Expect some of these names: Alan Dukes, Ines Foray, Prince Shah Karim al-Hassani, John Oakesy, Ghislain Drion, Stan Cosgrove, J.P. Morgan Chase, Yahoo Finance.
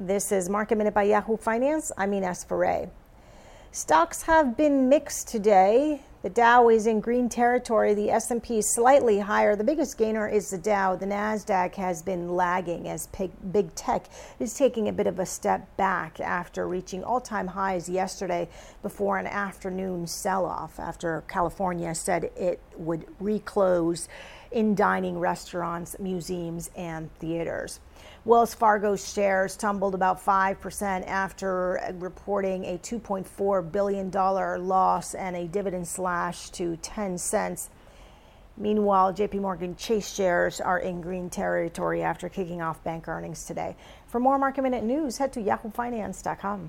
This is Market Minute by Yahoo Finance. I'm Ines Foray. Stocks have been mixed today. The Dow is in green territory. The S&P is slightly higher. The biggest gainer is the Dow. The Nasdaq has been lagging as big tech is taking a bit of a step back after reaching all-time highs yesterday before an afternoon sell-off after California said it would reclose in dining restaurants, museums, and theaters. Wells Fargo's shares tumbled about 5% after reporting a $2.4 billion loss and a dividend slash to 10 cents. Meanwhile, J.P. Morgan Chase shares are in green territory after kicking off bank earnings today. For more Market Minute news, head to yahoofinance.com.